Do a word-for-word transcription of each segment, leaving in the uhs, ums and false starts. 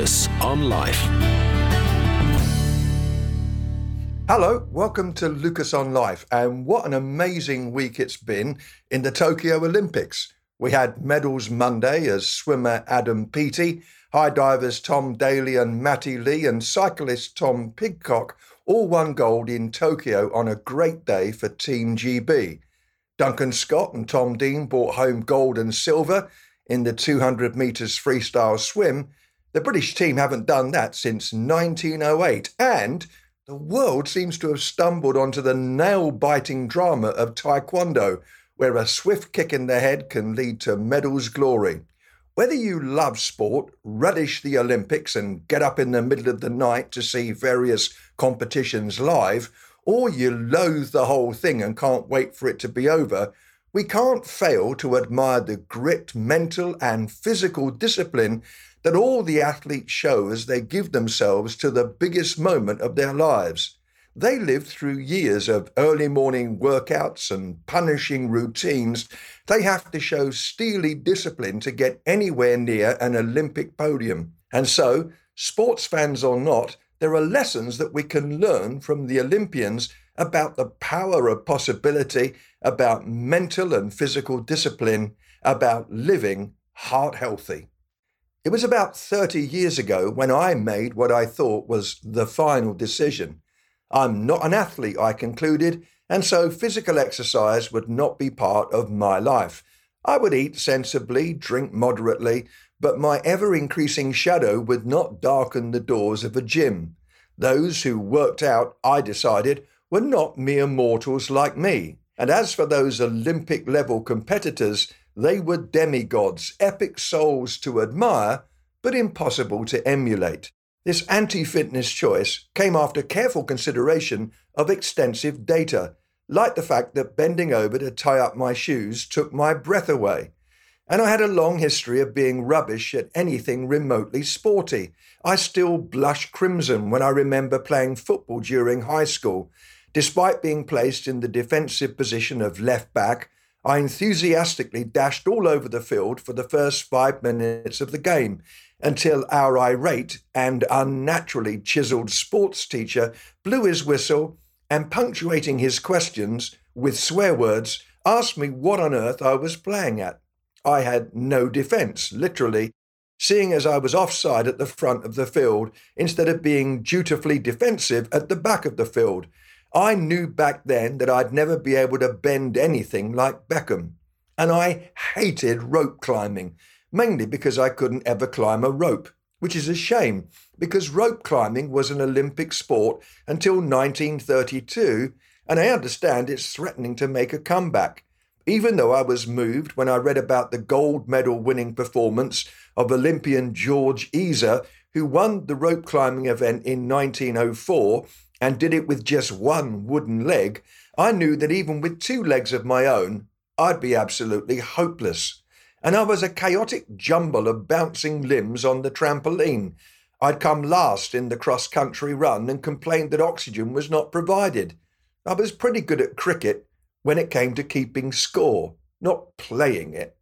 focus on life. Hello, welcome to Lucas on Life, and what an amazing week it's been in the Tokyo Olympics. We had medals Monday as swimmer Adam Peaty, high divers Tom Daly and Matty Lee, and cyclist Tom Pidcock all won gold in Tokyo on a great day for Team G B. Duncan Scott and Tom Dean brought home gold and silver in the two hundred metres freestyle swim. The British team haven't done that since nineteen oh eight, and the world seems to have stumbled onto the nail-biting drama of taekwondo, where a swift kick in the head can lead to medals glory. Whether you love sport, relish the Olympics and get up in the middle of the night to see various competitions live, or you loathe the whole thing and can't wait for it to be over, we can't fail to admire the grit, mental and physical discipline that all the athletes show as they give themselves to the biggest moment of their lives. They lived through years of early morning workouts and punishing routines. They have to show steely discipline to get anywhere near an Olympic podium. And so, sports fans or not, there are lessons that we can learn from the Olympians about the power of possibility, about mental and physical discipline, about living heart healthy. It was about thirty years ago when I made what I thought was the final decision. I'm not an athlete, I concluded, and so physical exercise would not be part of my life. I would eat sensibly, drink moderately, but my ever-increasing shadow would not darken the doors of a gym. Those who worked out, I decided, were not mere mortals like me. And as for those Olympic-level competitors, they were demigods, epic souls to admire, but impossible to emulate. This anti-fitness choice came after careful consideration of extensive data, like the fact that bending over to tie up my shoes took my breath away. And I had a long history of being rubbish at anything remotely sporty. I still blush crimson when I remember playing football during high school. Despite being placed in the defensive position of left back, I enthusiastically dashed all over the field for the first five minutes of the game, until our irate and unnaturally chiselled sports teacher blew his whistle and, punctuating his questions with swear words, asked me what on earth I was playing at. I had no defence, literally, seeing as I was offside at the front of the field instead of being dutifully defensive at the back of the field. I knew back then that I'd never be able to bend anything like Beckham. And I hated rope climbing, mainly because I couldn't ever climb a rope, which is a shame, because rope climbing was an Olympic sport until nineteen thirty-two, and I understand it's threatening to make a comeback. Even though I was moved when I read about the gold medal winning performance of Olympian George Eyser, who won the rope climbing event in nineteen oh four and did it with just one wooden leg, I knew that even with two legs of my own, I'd be absolutely hopeless. And I was a chaotic jumble of bouncing limbs on the trampoline. I'd come last in the cross-country run and complained that oxygen was not provided. I was pretty good at cricket when it came to keeping score, not playing it.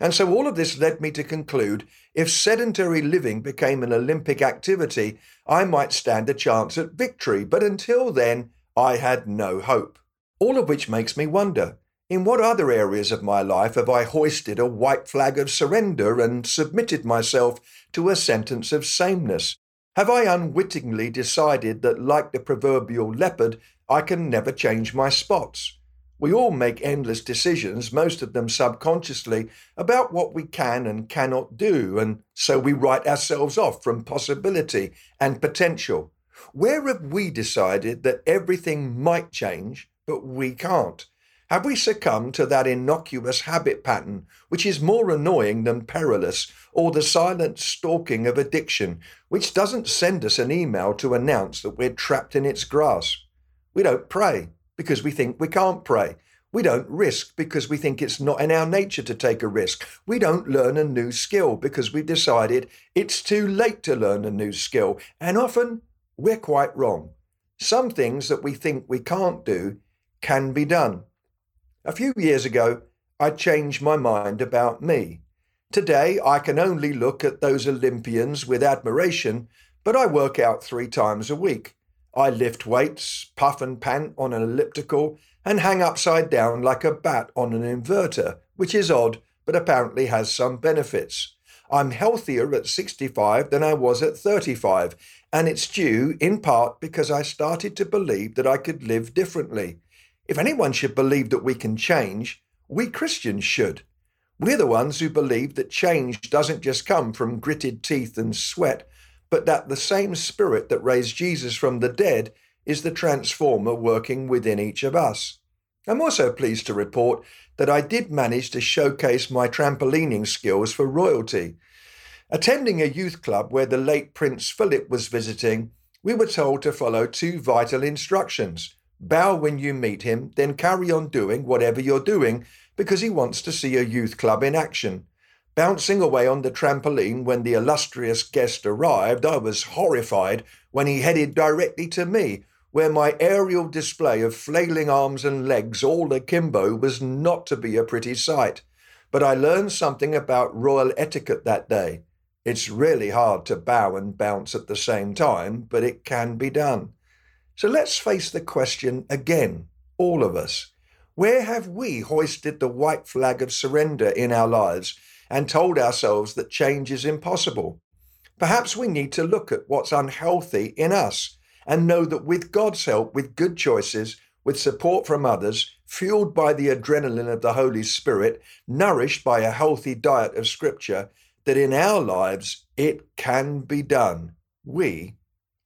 And so all of this led me to conclude if sedentary living became an Olympic activity, I might stand a chance at victory, but until then, I had no hope. All of which makes me wonder, in what other areas of my life have I hoisted a white flag of surrender and submitted myself to a sentence of sameness? Have I unwittingly decided that, like the proverbial leopard, I can never change my spots? We all make endless decisions, most of them subconsciously, about what we can and cannot do, and so we write ourselves off from possibility and potential. Where have we decided that everything might change, but we can't? Have we succumbed to that innocuous habit pattern, which is more annoying than perilous, or the silent stalking of addiction, which doesn't send us an email to announce that we're trapped in its grasp? We don't pray because we think we can't pray. We don't risk because we think it's not in our nature to take a risk. We don't learn a new skill because we've decided it's too late to learn a new skill. And often, we're quite wrong. Some things that we think we can't do can be done. A few years ago, I changed my mind about me. Today, I can only look at those Olympians with admiration, but I work out three times a week. I lift weights, puff and pant on an elliptical, and hang upside down like a bat on an inverter, which is odd, but apparently has some benefits. I'm healthier at sixty-five than I was at thirty-five, and it's due in part because I started to believe that I could live differently. If anyone should believe that we can change, we Christians should. We're the ones who believe that change doesn't just come from gritted teeth and sweat, but that the same Spirit that raised Jesus from the dead is the transformer working within each of us. I'm also pleased to report that I did manage to showcase my trampolining skills for royalty. Attending a youth club where the late Prince Philip was visiting, we were told to follow two vital instructions. Bow when you meet him, then carry on doing whatever you're doing, because he wants to see a youth club in action. Bouncing away on the trampoline when the illustrious guest arrived, I was horrified when he headed directly to me, where my aerial display of flailing arms and legs all akimbo was not to be a pretty sight. But I learned something about royal etiquette that day. It's really hard to bow and bounce at the same time, but it can be done. So let's face the question again, all of us. Where have we hoisted the white flag of surrender in our lives and told ourselves that change is impossible? Perhaps we need to look at what's unhealthy in us and know that with God's help, with good choices, with support from others, fueled by the adrenaline of the Holy Spirit, nourished by a healthy diet of Scripture, that in our lives it can be done. We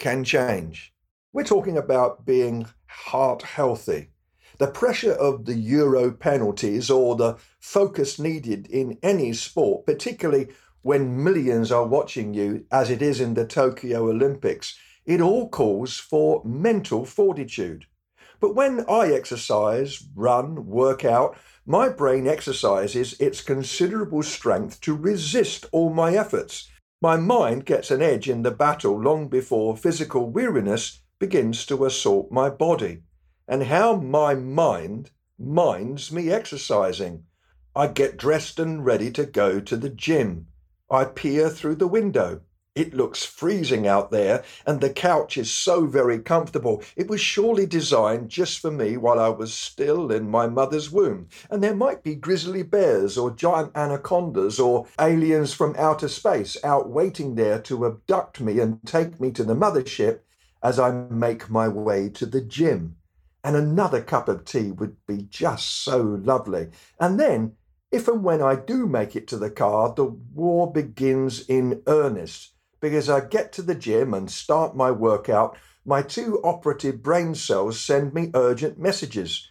can change. We're talking about being heart healthy. The pressure of the Euro penalties or the focus needed in any sport, particularly when millions are watching you, as it is in the Tokyo Olympics, it all calls for mental fortitude. But when I exercise, run, work out, my brain exercises its considerable strength to resist all my efforts. My mind gets an edge in the battle long before physical weariness begins to assault my body, and how my mind minds me exercising. I get dressed and ready to go to the gym. I peer through the window. It looks freezing out there, and the couch is so very comfortable. It was surely designed just for me while I was still in my mother's womb, and there might be grizzly bears or giant anacondas or aliens from outer space out waiting there to abduct me and take me to the mothership as I make my way to the gym. And another cup of tea would be just so lovely. And then, if and when I do make it to the car, the war begins in earnest, because I get to the gym and start my workout. My two operative brain cells send me urgent messages,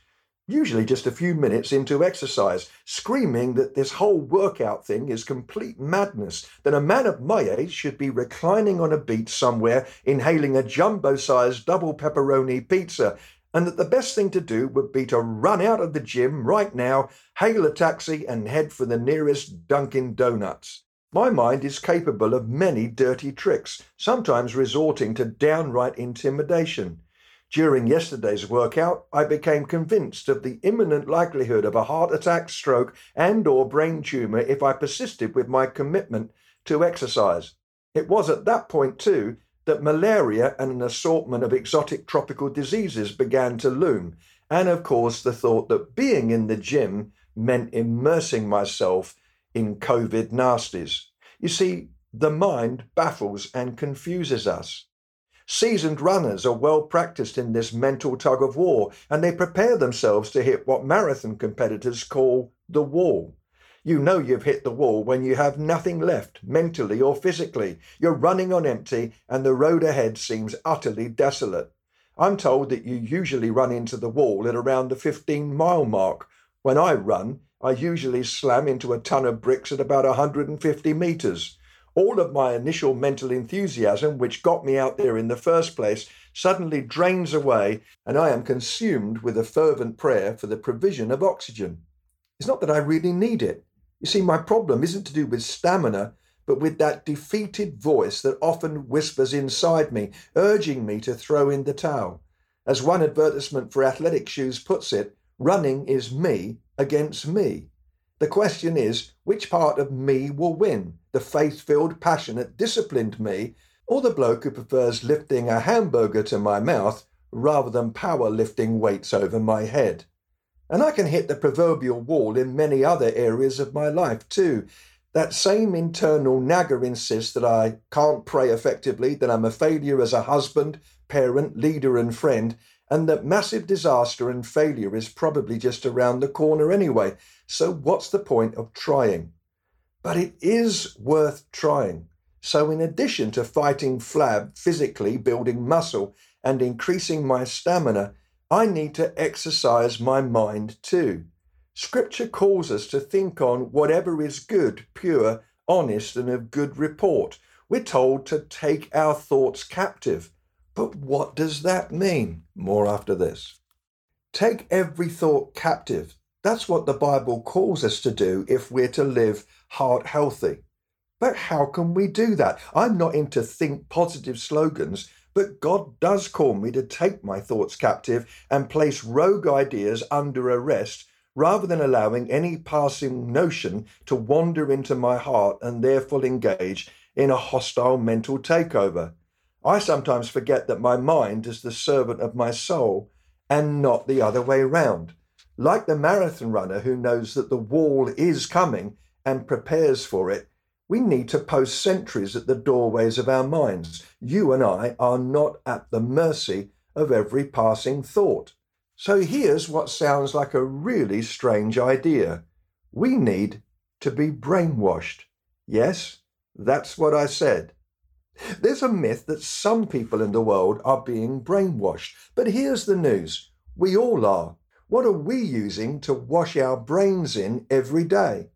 usually just a few minutes into exercise, screaming that this whole workout thing is complete madness, that a man of my age should be reclining on a beach somewhere, inhaling a jumbo-sized double pepperoni pizza, and that the best thing to do would be to run out of the gym right now, hail a taxi, and head for the nearest Dunkin' Donuts. My mind is capable of many dirty tricks, sometimes resorting to downright intimidation. During yesterday's workout, I became convinced of the imminent likelihood of a heart attack, stroke, and or brain tumour if I persisted with my commitment to exercise. It was at that point, too, that malaria and an assortment of exotic tropical diseases began to loom, and of course the thought that being in the gym meant immersing myself in COVID nasties. You see, the mind baffles and confuses us. Seasoned runners are well practiced in this mental tug of war, and they prepare themselves to hit what marathon competitors call the wall. You know you've hit the wall when you have nothing left, mentally or physically. You're running on empty and the road ahead seems utterly desolate. I'm told that you usually run into the wall at around the fifteen mile mark. When I run, I usually slam into a ton of bricks at about one hundred fifty metres. All of my initial mental enthusiasm, which got me out there in the first place, suddenly drains away, and I am consumed with a fervent prayer for the provision of oxygen. It's not that I really need it. You see, my problem isn't to do with stamina, but with that defeated voice that often whispers inside me, urging me to throw in the towel. As one advertisement for athletic shoes puts it, running is me against me. The question is, which part of me will win? The faith-filled, passionate, disciplined me, or the bloke who prefers lifting a hamburger to my mouth rather than power-lifting weights over my head? And I can hit the proverbial wall in many other areas of my life too. That same internal nagger insists that I can't pray effectively, that I'm a failure as a husband, parent, leader and friend, and that massive disaster and failure is probably just around the corner anyway. So what's the point of trying? But it is worth trying. So in addition to fighting flab physically, building muscle and increasing my stamina, I need to exercise my mind too. Scripture calls us to think on whatever is good, pure, honest, and of good report. We're told to take our thoughts captive. But what does that mean? More after this. Take every thought captive. That's what the Bible calls us to do if we're to live heart healthy. But how can we do that? I'm not into think positive slogans, but God does call me to take my thoughts captive and place rogue ideas under arrest rather than allowing any passing notion to wander into my heart and therefore engage in a hostile mental takeover. I sometimes forget that my mind is the servant of my soul and not the other way round. Like the marathon runner who knows that the wall is coming and prepares for it, we need to post sentries at the doorways of our minds. You and I are not at the mercy of every passing thought. So here's what sounds like a really strange idea. We need to be brainwashed. Yes, that's what I said. There's a myth that some people in the world are being brainwashed. But here's the news. We all are. What are we using to wash our brains in every day?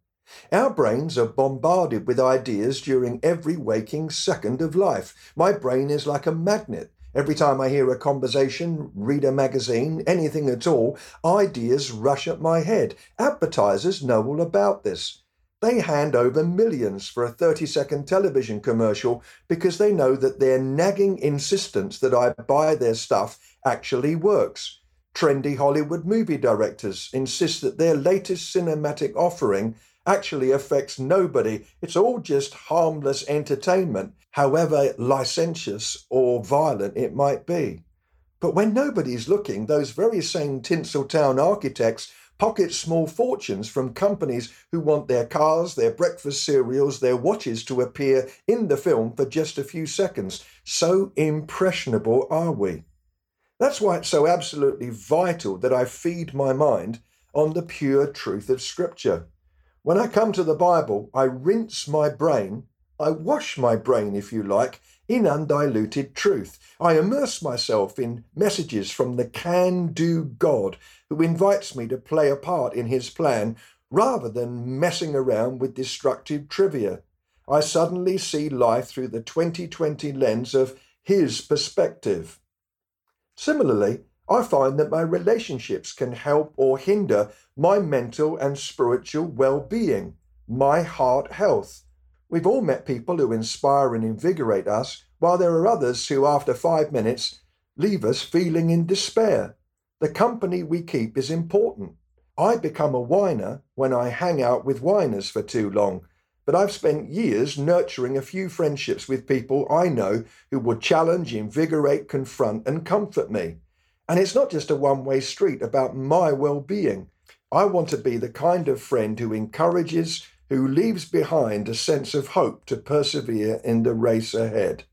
Our brains are bombarded with ideas during every waking second of life. My brain is like a magnet. Every time I hear a conversation, read a magazine, anything at all, ideas rush at my head. Advertisers know all about this. They hand over millions for a thirty-second television commercial because they know that their nagging insistence that I buy their stuff actually works. Trendy Hollywood movie directors insist that their latest cinematic offering actually affects nobody. It's all just harmless entertainment, however licentious or violent it might be. But when nobody's looking, those very same Tinseltown architects pocket small fortunes from companies who want their cars, their breakfast cereals, their watches to appear in the film for just a few seconds. So impressionable are we. That's why it's so absolutely vital that I feed my mind on the pure truth of Scripture. When I come to the Bible, I rinse my brain, I wash my brain, if you like, in undiluted truth. I immerse myself in messages from the can-do God who invites me to play a part in his plan rather than messing around with destructive trivia. I suddenly see life through the twenty twenty lens of his perspective. Similarly, I find that my relationships can help or hinder my mental and spiritual well-being, my heart health. We've all met people who inspire and invigorate us, while there are others who, after five minutes, leave us feeling in despair. The company we keep is important. I become a whiner when I hang out with whiners for too long, but I've spent years nurturing a few friendships with people I know who will challenge, invigorate, confront, and comfort me. And it's not just a one-way street about my well-being. I want to be the kind of friend who encourages, who leaves behind a sense of hope to persevere in the race ahead.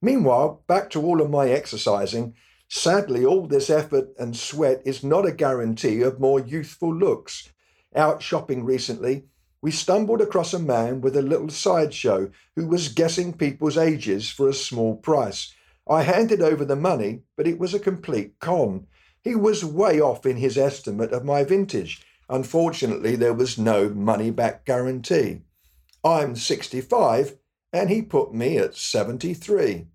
Meanwhile, back to all of my exercising, sadly all this effort and sweat is not a guarantee of more youthful looks. Out shopping recently, we stumbled across a man with a little sideshow who was guessing people's ages for a small price. I handed over the money, but it was a complete con. He was way off in his estimate of my vintage. Unfortunately, there was no money-back guarantee. I'm sixty-five, and he put me at seventy-three.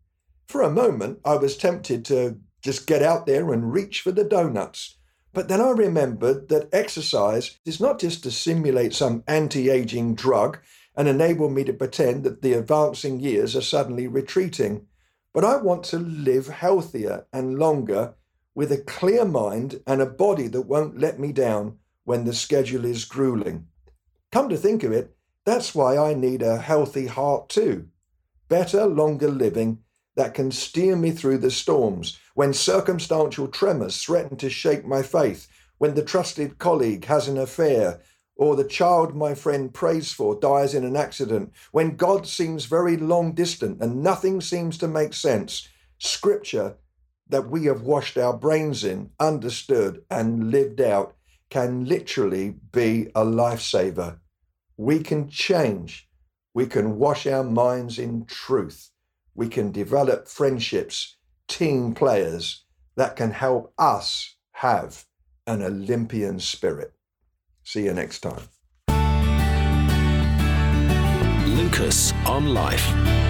For a moment, I was tempted to just get out there and reach for the donuts. But then I remembered that exercise is not just to simulate some anti-aging drug and enable me to pretend that the advancing years are suddenly retreating. But I want to live healthier and longer with a clear mind and a body that won't let me down when the schedule is grueling. Come to think of it, that's why I need a healthy heart too. Better, longer living that can steer me through the storms, when circumstantial tremors threaten to shake my faith, when the trusted colleague has an affair, or the child my friend prays for dies in an accident, when God seems very long distant and nothing seems to make sense. Scripture that we have washed our brains in, understood and lived out can literally be a lifesaver. We can change. We can wash our minds in truth. We can develop friendships, team players that can help us have an Olympian spirit. See you next time. Lucas on Life.